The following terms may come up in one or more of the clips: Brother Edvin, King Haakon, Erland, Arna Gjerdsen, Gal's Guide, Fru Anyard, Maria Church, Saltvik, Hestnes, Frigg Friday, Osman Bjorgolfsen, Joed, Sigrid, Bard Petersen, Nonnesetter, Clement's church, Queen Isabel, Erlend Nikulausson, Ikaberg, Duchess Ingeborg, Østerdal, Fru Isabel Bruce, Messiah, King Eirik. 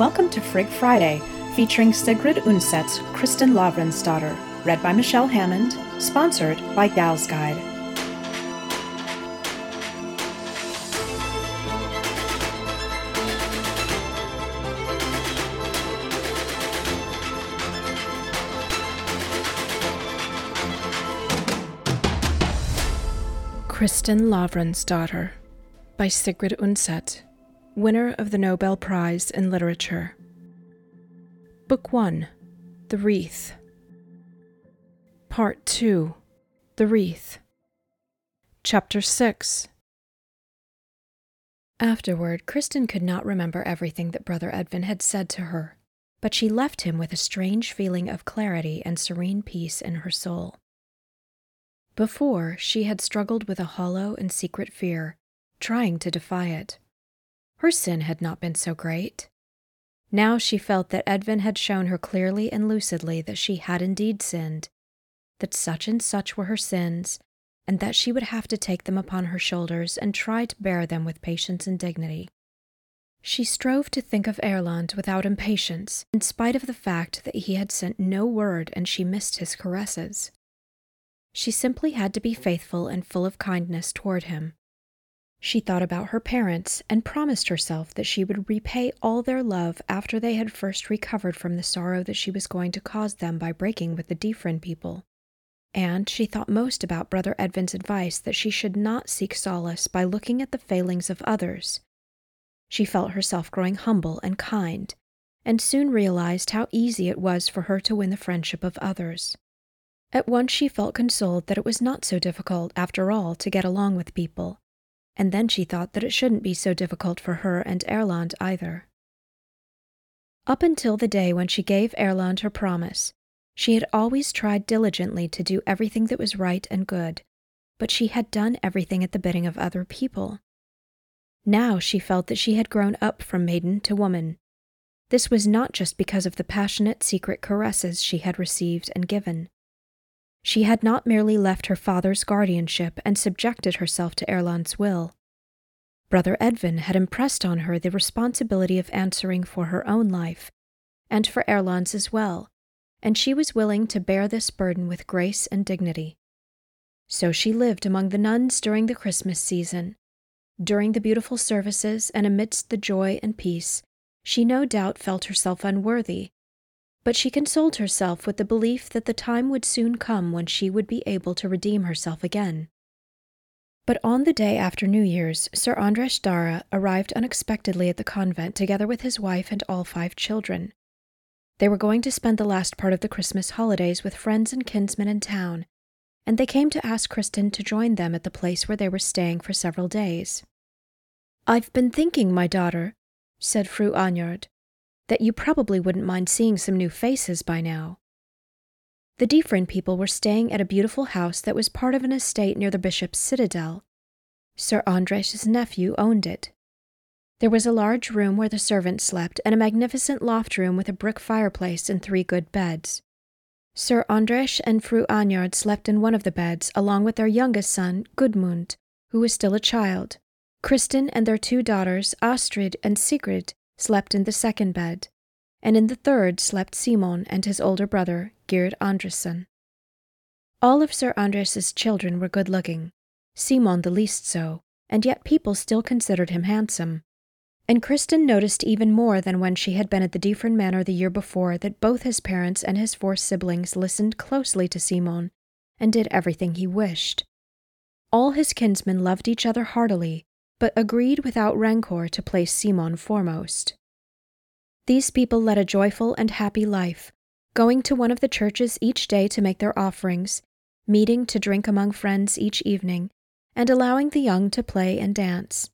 Welcome to Frigg Friday, featuring Sigrid Undset's Kristin Lavransdatter, read by Michelle Hammond, sponsored by Gal's Guide. Kristin Lavransdatter by Sigrid Undset, winner of the Nobel Prize in Literature. Book 1, The Wreath. Part 2, The Wreath. Chapter 6. Afterward, Kristin could not remember everything that Brother Edvin had said to her, but she left him with a strange feeling of clarity and serene peace in her soul. Before, she had struggled with a hollow and secret fear, trying to defy it. Her sin had not been so great. Now she felt that Edvin had shown her clearly and lucidly that she had indeed sinned, that such and such were her sins, and that she would have to take them upon her shoulders and try to bear them with patience and dignity. She strove to think of Erlend without impatience, in spite of the fact that he had sent no word and she missed his caresses. She simply had to be faithful and full of kindness toward him. She thought about her parents and promised herself that she would repay all their love after they had first recovered from the sorrow that she was going to cause them by breaking with the Difrin people. And she thought most about Brother Edvin's advice that she should not seek solace by looking at the failings of others. She felt herself growing humble and kind, and soon realized how easy it was for her to win the friendship of others. At once she felt consoled that it was not so difficult, after all, to get along with people, and then she thought that it shouldn't be so difficult for her and Erlend either. Up until the day when she gave Erlend her promise, she had always tried diligently to do everything that was right and good, but she had done everything at the bidding of other people. Now she felt that she had grown up from maiden to woman. This was not just because of the passionate secret caresses she had received and given. She had not merely left her father's guardianship and subjected herself to Erlend's will. Brother Edvin had impressed on her the responsibility of answering for her own life, and for Erlend's as well, and she was willing to bear this burden with grace and dignity. So she lived among the nuns during the Christmas season. During the beautiful services and amidst the joy and peace, she no doubt felt herself unworthy, but she consoled herself with the belief that the time would soon come when she would be able to redeem herself again. But on the day after New Year's, Sir Andres Darre arrived unexpectedly at the convent together with his wife and all 5 children. They were going to spend the last part of the Christmas holidays with friends and kinsmen in town, and they came to ask Kristin to join them at the place where they were staying for several days. "I've been thinking, my daughter," said Fru Anyard, that you probably wouldn't mind seeing some new faces by now. The Difrin people were staying at a beautiful house that was part of an estate near the bishop's citadel. Sir Andres's nephew owned it. There was a large room where the servants slept and a magnificent loft room with a brick fireplace and 3 good beds. Sir Andres and Fru Anyard slept in one of the beds along with their youngest son, Gudmund, who was still a child. Kristin and their 2 daughters, Astrid and Sigrid, slept in the second bed, and in the third slept Simon and his older brother, Geert Andresen. All of Sir Andres's children were good-looking, Simon the least so, and yet people still considered him handsome. And Kristin noticed even more than when she had been at the Difrin Manor the year before that both his parents and his 4 siblings listened closely to Simon and did everything he wished. All his kinsmen loved each other heartily, but agreed without rancor to place Simon foremost. These people led a joyful and happy life, going to one of the churches each day to make their offerings, meeting to drink among friends each evening, and allowing the young to play and dance.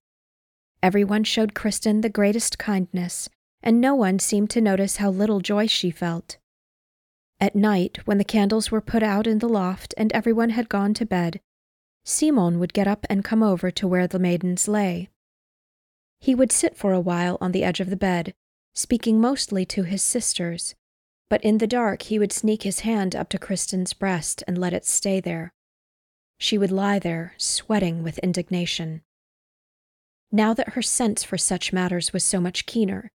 Everyone showed Kristin the greatest kindness, and no one seemed to notice how little joy she felt. At night, when the candles were put out in the loft and everyone had gone to bed, Simon would get up and come over to where the maidens lay. He would sit for a while on the edge of the bed, speaking mostly to his sisters, but in the dark he would sneak his hand up to Kristin's breast and let it stay there. She would lie there, sweating with indignation. Now that her sense for such matters was so much keener,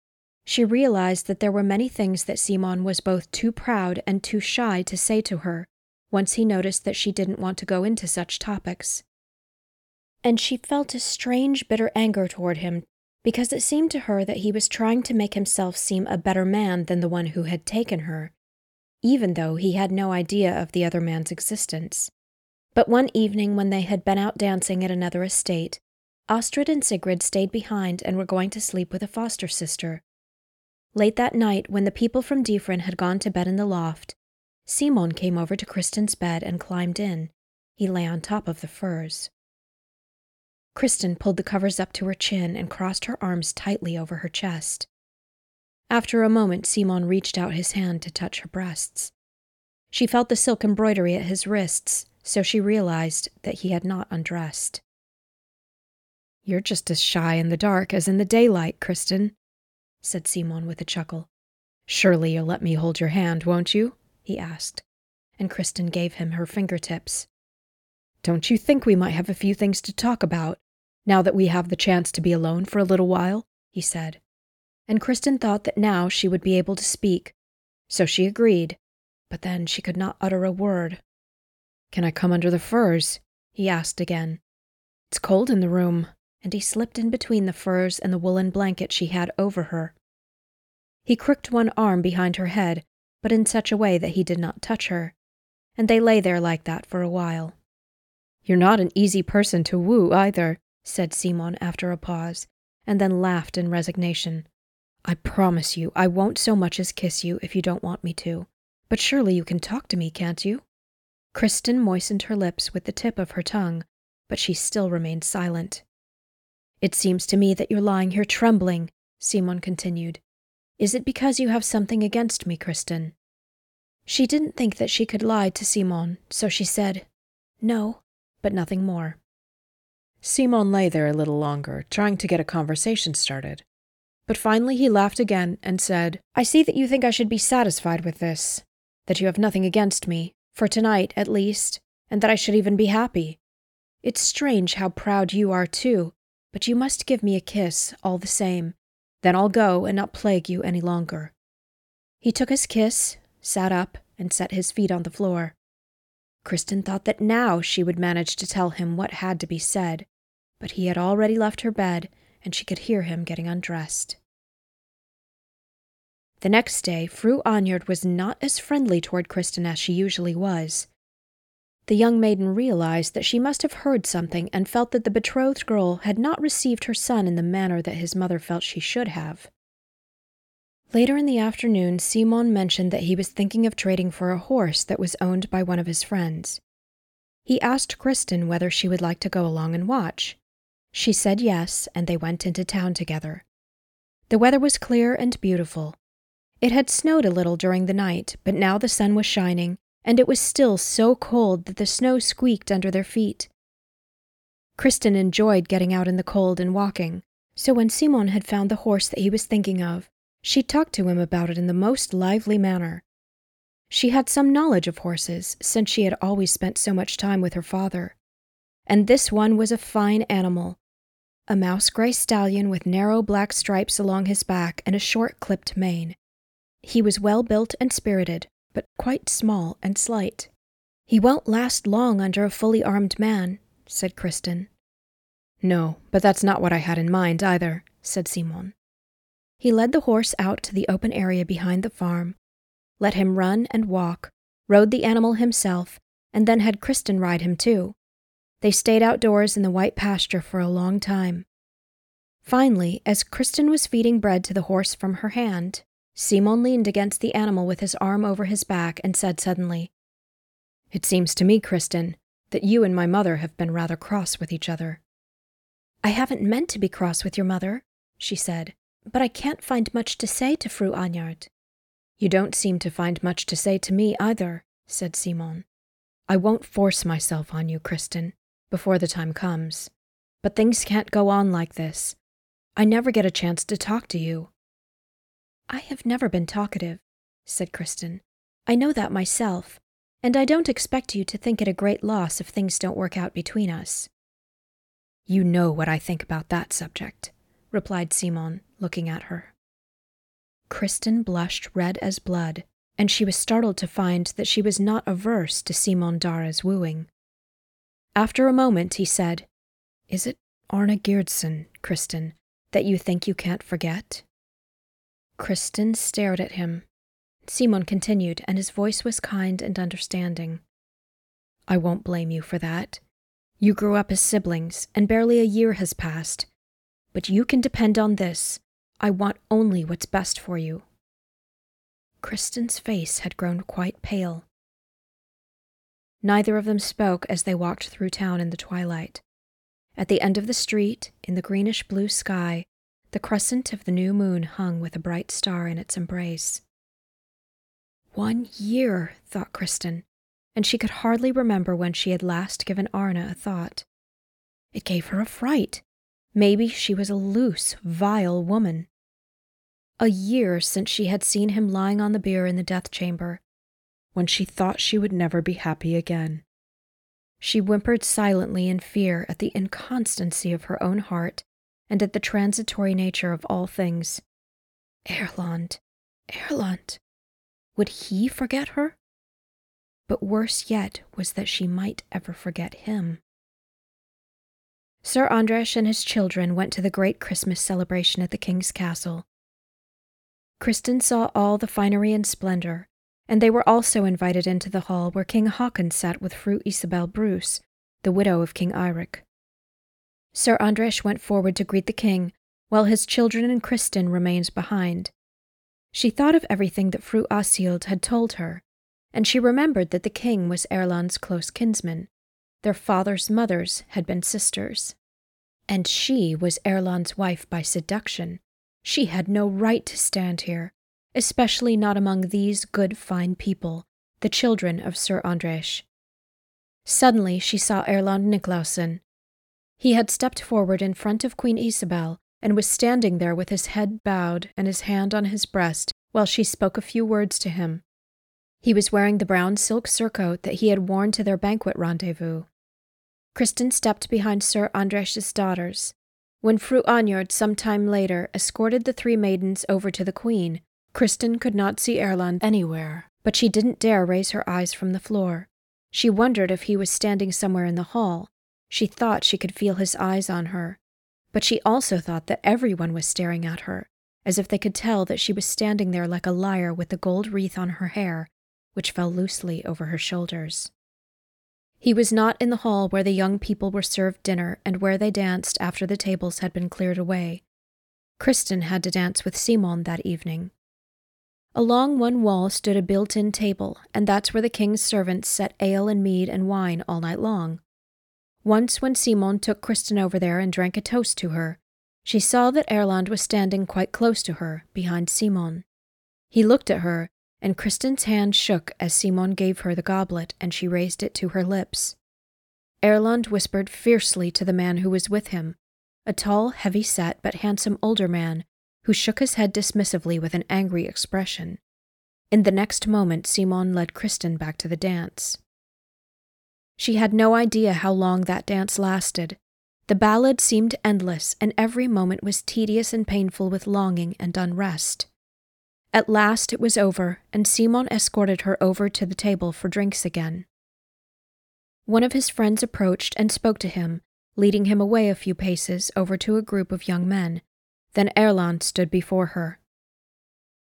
She realized that there were many things that Simon was both too proud and too shy to say to her, once he noticed that she didn't want to go into such topics. And she felt a strange, bitter anger toward him, because it seemed to her that he was trying to make himself seem a better man than the one who had taken her, even though he had no idea of the other man's existence. But one evening when they had been out dancing at another estate, Astrid and Sigrid stayed behind and were going to sleep with a foster sister. Late that night, when the people from Difrin had gone to bed in the loft, Simon came over to Kristin's bed and climbed in. He lay on top of the furs. Kristin pulled the covers up to her chin and crossed her arms tightly over her chest. After a moment, Simon reached out his hand to touch her breasts. She felt the silk embroidery at his wrists, so she realized that he had not undressed. "You're just as shy in the dark as in the daylight, Kristin," said Simon with a chuckle. "Surely you'll let me hold your hand, won't you?" he asked, and Kristin gave him her fingertips. "Don't you think we might have a few things to talk about, now that we have the chance to be alone for a little while?" he said. And Kristin thought that now she would be able to speak, so she agreed, but then she could not utter a word. "Can I come under the furs?" he asked again. "It's cold in the room," and he slipped in between the furs and the woolen blanket she had over her. He crooked one arm behind her head, but in such a way that he did not touch her, and they lay there like that for a while. "You're not an easy person to woo, either," said Simon after a pause, and then laughed in resignation. "I promise you I won't so much as kiss you if you don't want me to. But surely you can talk to me, can't you?" Kristin moistened her lips with the tip of her tongue, but she still remained silent. "It seems to me that you're lying here trembling," Simon continued. "Is it because you have something against me, Kristin?" She didn't think that she could lie to Simon, so she said, "No," but nothing more. Simon lay there a little longer, trying to get a conversation started. But finally he laughed again and said, "I see that you think I should be satisfied with this, that you have nothing against me, for tonight at least, and that I should even be happy. It's strange how proud you are too, but you must give me a kiss all the same, then I'll go and not plague you any longer." He took his kiss, sat up, and set his feet on the floor. Kristin thought that now she would manage to tell him what had to be said, but he had already left her bed, and she could hear him getting undressed. The next day, Fru Anyard was not as friendly toward Kristin as she usually was. The young maiden realized that she must have heard something and felt that the betrothed girl had not received her son in the manner that his mother felt she should have. Later in the afternoon, Simon mentioned that he was thinking of trading for a horse that was owned by one of his friends. He asked Kristin whether she would like to go along and watch. She said yes, and they went into town together. The weather was clear and beautiful. It had snowed a little during the night, but now the sun was shining, and it was still so cold that the snow squeaked under their feet. Kristin enjoyed getting out in the cold and walking, so when Simon had found the horse that he was thinking of, she talked to him about it in the most lively manner. She had some knowledge of horses, since she had always spent so much time with her father. And this one was a fine animal, a mouse-gray stallion with narrow black stripes along his back and a short clipped mane. He was well-built and spirited, but quite small and slight. "He won't last long under a fully armed man," said Kristin. "No, but that's not what I had in mind either," said Simon. He led the horse out to the open area behind the farm, let him run and walk, rode the animal himself, and then had Kristin ride him too. They stayed outdoors in the white pasture for a long time. Finally, as Kristin was feeding bread to the horse from her hand, Simon leaned against the animal with his arm over his back and said suddenly, "It seems to me, Kristin, that you and my mother have been rather cross with each other." "I haven't meant to be cross with your mother," she said. "But I can't find much to say to Fru Anyard." "You don't seem to find much to say to me either," said Simon. "I won't force myself on you, Kristin, before the time comes. But things can't go on like this. I never get a chance to talk to you." "I have never been talkative," said Kristin. "I know that myself, and I don't expect you to think it a great loss if things don't work out between us." "You know what I think about that subject," replied Simon, looking at her. Kristin blushed red as blood, and she was startled to find that she was not averse to Simon Darre's wooing. After a moment he said, "Is it Arna Gjerdsen, Kristin, that you think you can't forget?" Kristin stared at him. Simon continued, and his voice was kind and understanding. "I won't blame you for that. You grew up as siblings, and barely a year has passed. But you can depend on this. I want only what's best for you." Kristin's face had grown quite pale. Neither of them spoke as they walked through town in the twilight. At the end of the street, in the greenish-blue sky, the crescent of the new moon hung with a bright star in its embrace. 1 year, thought Kristin, and she could hardly remember when she had last given Arna a thought. It gave her a fright. Maybe she was a loose, vile woman. 1 year since she had seen him lying on the bier in the death chamber, when she thought she would never be happy again. She whimpered silently in fear at the inconstancy of her own heart and at the transitory nature of all things. Erlend. Would he forget her? But worse yet was that she might ever forget him. Sir Andres and his children went to the great Christmas celebration at the king's castle. Kristin saw all the finery and splendor, and they were also invited into the hall where King Haakon sat with Fru Isabel Bruce, the widow of King Eirik. Sir Andres went forward to greet the king, while his children and Kristin remained behind. She thought of everything that Fru Aashild had told her, and she remembered that the king was Erland's close kinsman. Their father's mothers had been sisters. And she was Erland's wife by seduction. She had no right to stand here, especially not among these good, fine people, the children of Sir Andres. Suddenly she saw Erlend Nikulausson. He had stepped forward in front of Queen Isabel and was standing there with his head bowed and his hand on his breast while she spoke a few words to him. He was wearing the brown silk surcoat that he had worn to their banquet rendezvous. Kristin stepped behind Sir Andres's daughters. When Fru Anyard some time later escorted the three maidens over to the queen, Kristin could not see Erlend anywhere, but she didn't dare raise her eyes from the floor. She wondered if he was standing somewhere in the hall. She thought she could feel his eyes on her, but she also thought that everyone was staring at her, as if they could tell that she was standing there like a lyre with the gold wreath on her hair, which fell loosely over her shoulders. He was not in the hall where the young people were served dinner and where they danced after the tables had been cleared away. Kristin had to dance with Simon that evening. Along one wall stood a built-in table, and that's where the king's servants set ale and mead and wine all night long. Once when Simon took Kristin over there and drank a toast to her, she saw that Erlend was standing quite close to her, behind Simon. He looked at her, and Kristin's hand shook as Simon gave her the goblet and she raised it to her lips. Erlend whispered fiercely to the man who was with him, a tall, heavy-set but handsome older man who shook his head dismissively with an angry expression. In the next moment, Simon led Kristin back to the dance. She had no idea how long that dance lasted. The ballad seemed endless, and every moment was tedious and painful with longing and unrest. At last it was over, and Simon escorted her over to the table for drinks again. One of his friends approached and spoke to him, leading him away a few paces over to a group of young men. Then Erlend stood before her.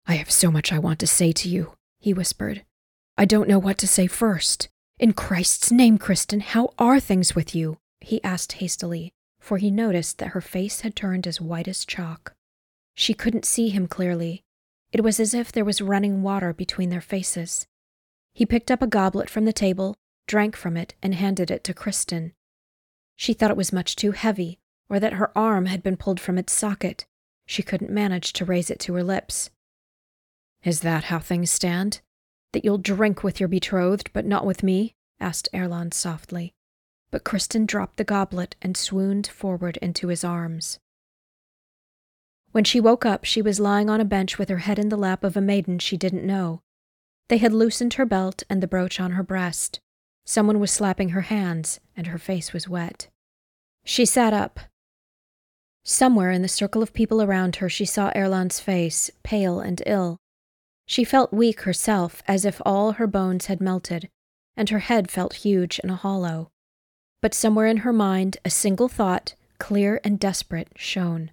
"I have so much I want to say to you," he whispered. "I don't know what to say first. In Christ's name, Kristin, how are things with you?" he asked hastily, for he noticed that her face had turned as white as chalk. She couldn't see him clearly. It was as if there was running water between their faces. He picked up a goblet from the table, drank from it, and handed it to Kristin. She thought it was much too heavy, or that her arm had been pulled from its socket. She couldn't manage to raise it to her lips. "Is that how things stand? That you'll drink with your betrothed, but not with me?" asked Erlend softly. But Kristin dropped the goblet and swooned forward into his arms. When she woke up, she was lying on a bench with her head in the lap of a maiden she didn't know. They had loosened her belt and the brooch on her breast. Someone was slapping her hands, and her face was wet. She sat up. Somewhere in the circle of people around her she saw Erland's face, pale and ill. She felt weak herself, as if all her bones had melted, and her head felt huge and hollow. But somewhere in her mind a single thought, clear and desperate, shone.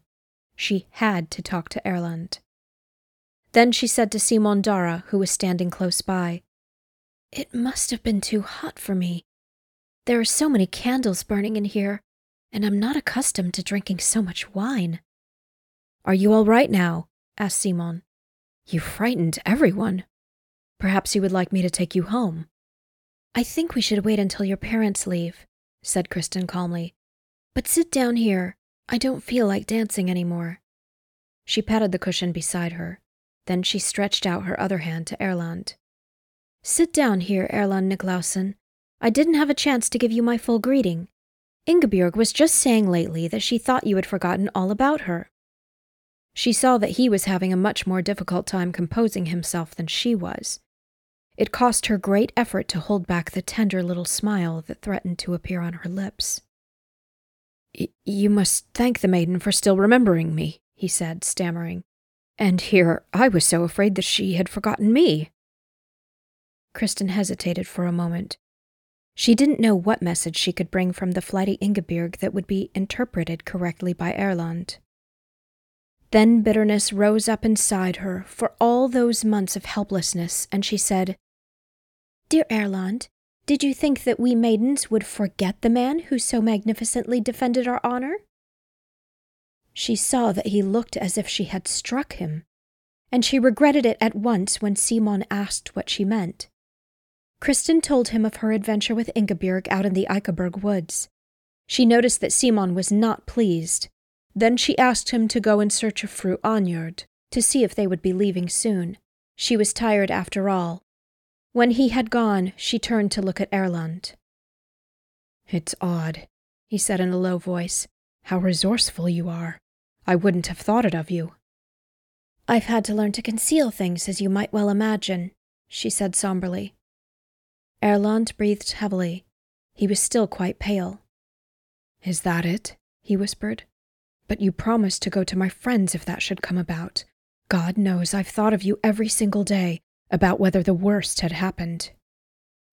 She had to talk to Erland. Then she said to Simon Darre, who was standing close by, "It must have been too hot for me. There are so many candles burning in here, and I'm not accustomed to drinking so much wine." "Are you all right now?" asked Simon. "You frightened everyone. Perhaps you would like me to take you home." "I think we should wait until your parents leave," said Kristin calmly. "But sit down here. I don't feel like dancing anymore." She patted the cushion beside her. Then she stretched out her other hand to Erland. "Sit down here, Erlend Nikulausson. I didn't have a chance to give you my full greeting. Ingeborg was just saying lately that she thought you had forgotten all about her." She saw that he was having a much more difficult time composing himself than she was. It cost her great effort to hold back the tender little smile that threatened to appear on her lips. "You must thank the maiden for still remembering me," he said, stammering. "And here I was so afraid that she had forgotten me." Kristin hesitated for a moment. She didn't know what message she could bring from the flighty Ingeborg that would be interpreted correctly by Erland. Then bitterness rose up inside her for all those months of helplessness, and she said, "Dear Erland, did you think that we maidens would forget the man who so magnificently defended our honor?" She saw that he looked as if she had struck him, and she regretted it at once when Simon asked what she meant. Kristin told him of her adventure with Ingeborg out in the Ikaberg woods. She noticed that Simon was not pleased. Then she asked him to go in search of Fru Anyard, to see if they would be leaving soon. She was tired after all. When he had gone, she turned to look at Erland. "It's odd," he said in a low voice, "how resourceful you are. I wouldn't have thought it of you." "I've had to learn to conceal things, as you might well imagine," she said somberly. Erland breathed heavily. He was still quite pale. "Is that it?" he whispered. "But you promised to go to my friends if that should come about. God knows I've thought of you every single day, about whether the worst had happened."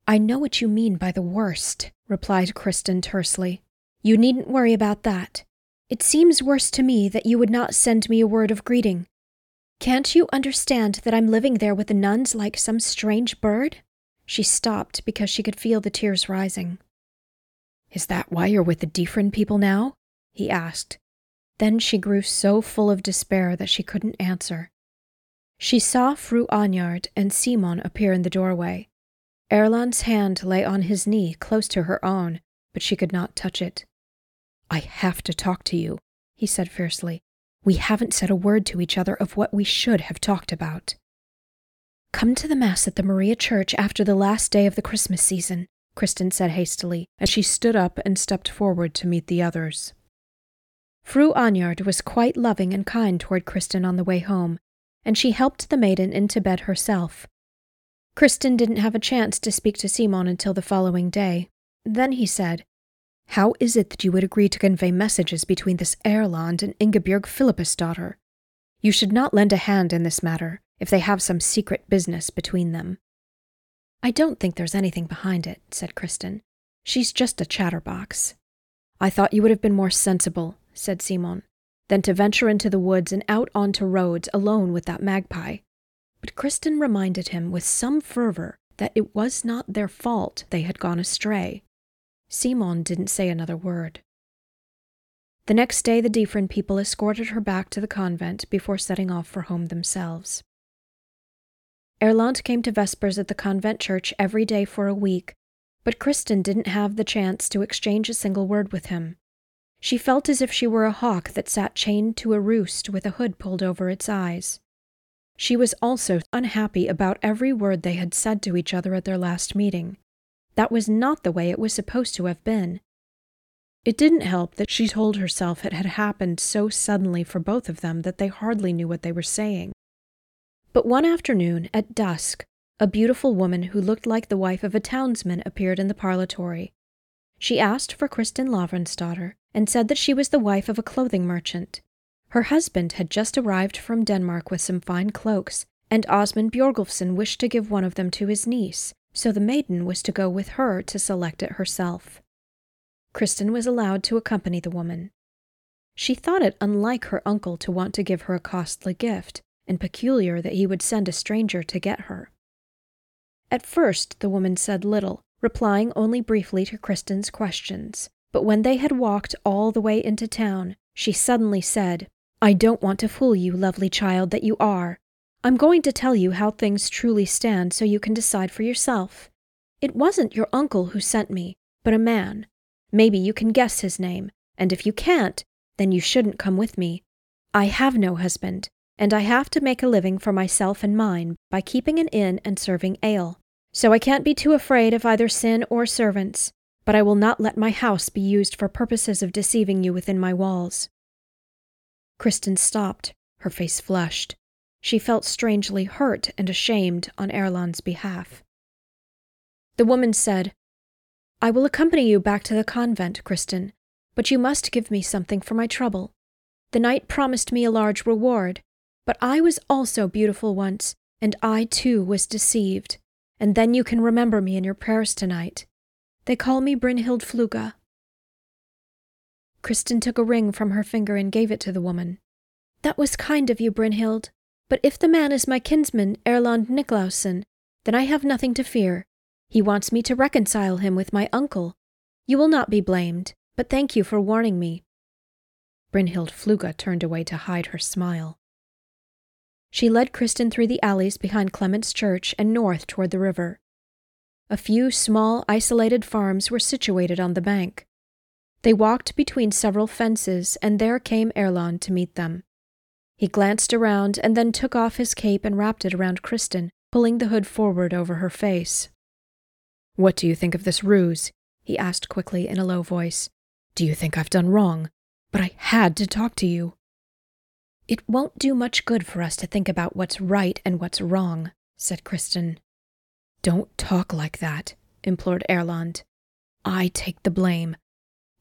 "I know what you mean by the worst," replied Kristin tersely. "You needn't worry about that. It seems worse to me that you would not send me a word of greeting. Can't you understand that I'm living there with the nuns like some strange bird?" She stopped because she could feel the tears rising. "Is that why you're with the Difrin people now?" he asked. Then she grew so full of despair that she couldn't answer. She saw Fru Anyard and Simon appear in the doorway. Erland's hand lay on his knee close to her own, but she could not touch it. "I have to talk to you," he said fiercely. "We haven't said a word to each other of what we should have talked about." "Come to the Mass at the Maria Church after the last day of the Christmas season," Kristin said hastily, as she stood up and stepped forward to meet the others. Fru Anyard was quite loving and kind toward Kristin on the way home, and she helped the maiden into bed herself. Kristin didn't have a chance to speak to Simon until the following day. Then he said, "How is it that you would agree to convey messages between this Erland and Ingeborg Philippus' daughter? You should not lend a hand in this matter, if they have some secret business between them." "I don't think there's anything behind it," said Kristin. "She's just a chatterbox." "I thought you would have been more sensible," said Simon, "than to venture into the woods and out onto roads alone with that magpie." But Kristin reminded him with some fervor that it was not their fault they had gone astray. Simon didn't say another word. The next day the Difrin people escorted her back to the convent before setting off for home themselves. Erland came to Vespers at the convent church every day for a week, but Kristin didn't have the chance to exchange a single word with him. She felt as if she were a hawk that sat chained to a roost with a hood pulled over its eyes. She was also unhappy about every word they had said to each other at their last meeting. That was not the way it was supposed to have been. It didn't help that she told herself it had happened so suddenly for both of them that they hardly knew what they were saying. But one afternoon, at dusk, a beautiful woman who looked like the wife of a townsman appeared in the parlatory. She asked for Kristin Lavransdatter and said that she was the wife of a clothing merchant. Her husband had just arrived from Denmark with some fine cloaks, and Osman Bjorgolfsen wished to give one of them to his niece, so the maiden was to go with her to select it herself. Kristin was allowed to accompany the woman. She thought it unlike her uncle to want to give her a costly gift, and peculiar that he would send a stranger to get her. At first the woman said little, replying only briefly to Kristin's questions, but when they had walked all the way into town, she suddenly said, "I don't want to fool you, lovely child that you are. I'm going to tell you how things truly stand so you can decide for yourself. It wasn't your uncle who sent me, but a man. Maybe you can guess his name, and if you can't, then you shouldn't come with me. I have no husband, and I have to make a living for myself and mine by keeping an inn and serving ale. So I can't be too afraid of either sin or servants, but I will not let my house be used for purposes of deceiving you within my walls." Kristin stopped, her face flushed. She felt strangely hurt and ashamed on Erlend's behalf. The woman said, "I will accompany you back to the convent, Kristin, but you must give me something for my trouble. The knight promised me a large reward, but I was also beautiful once, and I too was deceived, and then you can remember me in your prayers tonight. They call me Brynhild Pfluga." Kristin took a ring from her finger and gave it to the woman. "That was kind of you, Brynhild, but if the man is my kinsman, Erlend Nikulausson, then I have nothing to fear. He wants me to reconcile him with my uncle. You will not be blamed, but thank you for warning me." Brynhild Pfluga turned away to hide her smile. She led Kristin through the alleys behind Clement's church and north toward the river. A few small, isolated farms were situated on the bank. They walked between several fences, and there came Erlend to meet them. He glanced around and then took off his cape and wrapped it around Kristin, pulling the hood forward over her face. "What do you think of this ruse?" he asked quickly in a low voice. "Do you think I've done wrong? But I had to talk to you." "It won't do much good for us to think about what's right and what's wrong," said Kristin. "Don't talk like that," implored Erlend. "I take the blame.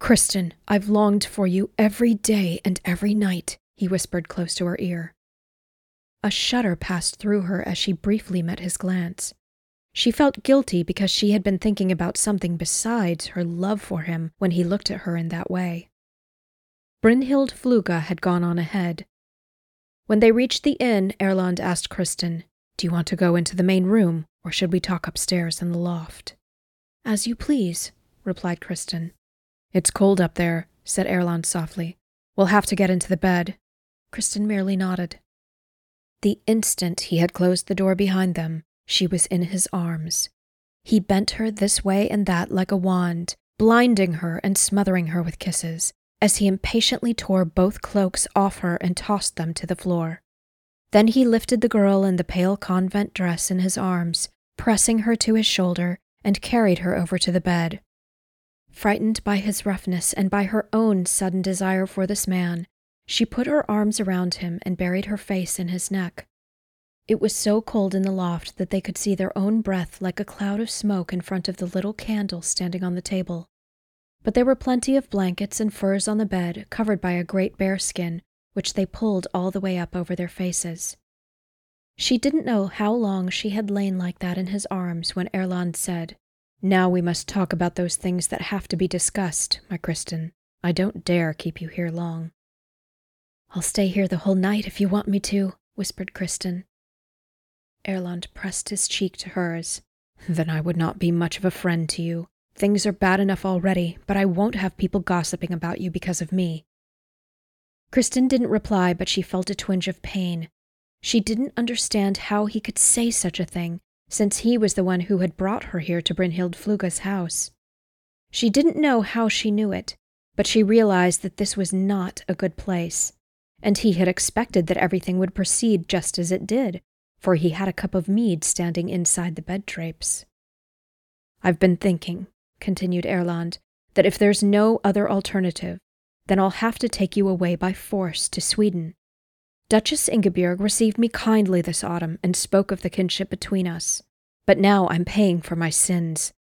Kristin, I've longed for you every day and every night," he whispered close to her ear. A shudder passed through her as she briefly met his glance. She felt guilty because she had been thinking about something besides her love for him when he looked at her in that way. Brynhild Pfluga had gone on ahead. When they reached the inn, Erlend asked Kristin, "Do you want to go into the main room, or should we talk upstairs in the loft?" "As you please," replied Kristin. "It's cold up there," said Erlend softly. "We'll have to get into the bed." Kristin merely nodded. The instant he had closed the door behind them, she was in his arms. He bent her this way and that like a wand, blinding her and smothering her with kisses, as he impatiently tore both cloaks off her and tossed them to the floor. Then he lifted the girl in the pale convent dress in his arms, pressing her to his shoulder, and carried her over to the bed. Frightened by his roughness and by her own sudden desire for this man, she put her arms around him and buried her face in his neck. It was so cold in the loft that they could see their own breath like a cloud of smoke in front of the little candle standing on the table. But there were plenty of blankets and furs on the bed, covered by a great bearskin, which they pulled all the way up over their faces. She didn't know how long she had lain like that in his arms when Erlend said, "Now we must talk about those things that have to be discussed, my Kristin. I don't dare keep you here long." "I'll stay here the whole night if you want me to," whispered Kristin. Erlend pressed his cheek to hers. "Then I would not be much of a friend to you. Things are bad enough already, but I won't have people gossiping about you because of me." Kristin didn't reply, but she felt a twinge of pain. She didn't understand how he could say such a thing, since he was the one who had brought her here to Brynhild Pfluga's house. She didn't know how she knew it, but she realized that this was not a good place, and he had expected that everything would proceed just as it did, for he had a cup of mead standing inside the bed drapes. "I've been thinking," continued Erlend, "that if there's no other alternative, then I'll have to take you away by force to Sweden. Duchess Ingeborg received me kindly this autumn and spoke of the kinship between us, but now I'm paying for my sins.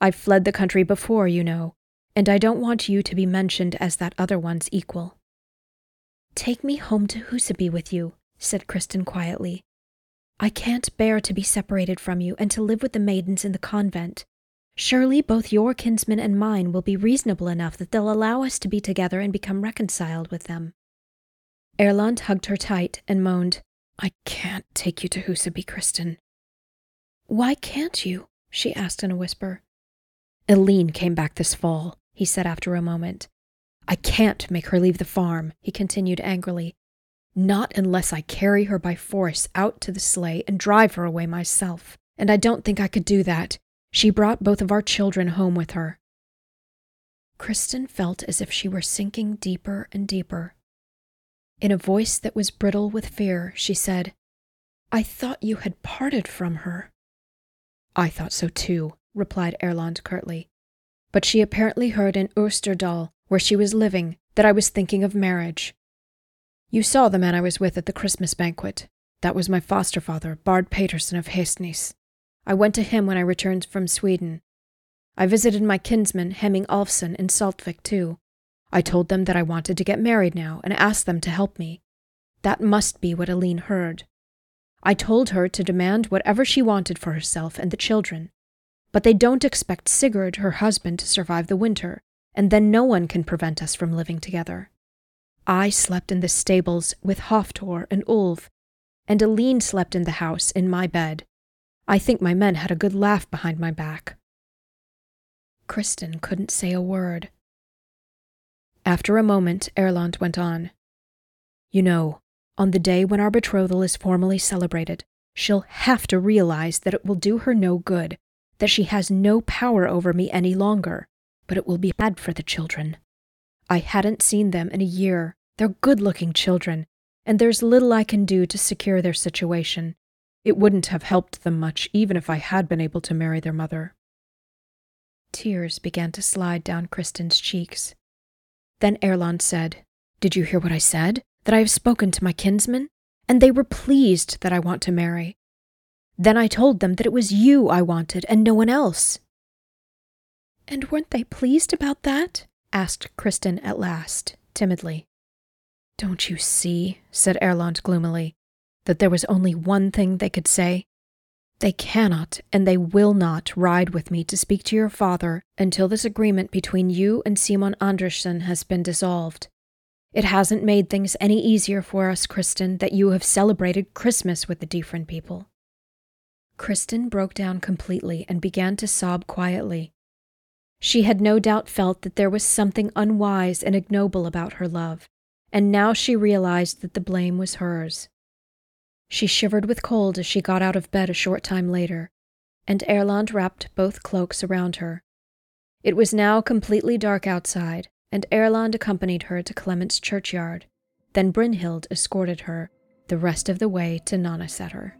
I've fled the country before, you know, and I don't want you to be mentioned as that other one's equal." "Take me home to Husaby with you," said Kristin quietly. "I can't bear to be separated from you and to live with the maidens in the convent. Surely both your kinsmen and mine will be reasonable enough that they'll allow us to be together and become reconciled with them." Erlend hugged her tight and moaned, "I can't take you to Husaby, Kristin." "Why can't you?" she asked in a whisper. "Eline came back this fall," he said after a moment. "I can't make her leave the farm," he continued angrily. "Not unless I carry her by force out to the sleigh and drive her away myself. And I don't think I could do that. She brought both of our children home with her." Kristin felt as if she were sinking deeper and deeper. In a voice that was brittle with fear, she said, "I thought you had parted from her." "I thought so too," replied Erlend curtly. "But she apparently heard in Østerdal, where she was living, that I was thinking of marriage. You saw the man I was with at the Christmas banquet. That was my foster-father, Bard Petersen of Hestnes. I went to him when I returned from Sweden. I visited my kinsman, Hemming Alfsen, in Saltvik too. I told them that I wanted to get married now and asked them to help me. That must be what Eline heard. I told her to demand whatever she wanted for herself and the children. But they don't expect Sigrid, her husband, to survive the winter, and then no one can prevent us from living together. I slept in the stables with Hoftor and Ulv, and Eline slept in the house in my bed. I think my men had a good laugh behind my back." Kristin couldn't say a word. After a moment, Erlend went on. "You know, on the day when our betrothal is formally celebrated, she'll have to realize that it will do her no good, that she has no power over me any longer, but it will be bad for the children. I hadn't seen them in a year. They're good-looking children, and there's little I can do to secure their situation. It wouldn't have helped them much even if I had been able to marry their mother." Tears began to slide down Kristin's cheeks. Then Erlend said, "Did you hear what I said? That I have spoken to my kinsmen? And they were pleased that I want to marry. Then I told them that it was you I wanted and no one else." "And weren't they pleased about that?" asked Kristin at last, timidly. "Don't you see," said Erlend gloomily, "that there was only one thing they could say? They cannot and they will not ride with me to speak to your father until this agreement between you and Simon Andresen has been dissolved. It hasn't made things any easier for us, Kristin, that you have celebrated Christmas with the Difrin people." Kristin broke down completely and began to sob quietly. She had no doubt felt that there was something unwise and ignoble about her love, and now she realized that the blame was hers. She shivered with cold as she got out of bed a short time later, and Erlend wrapped both cloaks around her. It was now completely dark outside, and Erlend accompanied her to Clement's churchyard. Then Brynhild escorted her the rest of the way to Nonnesetter.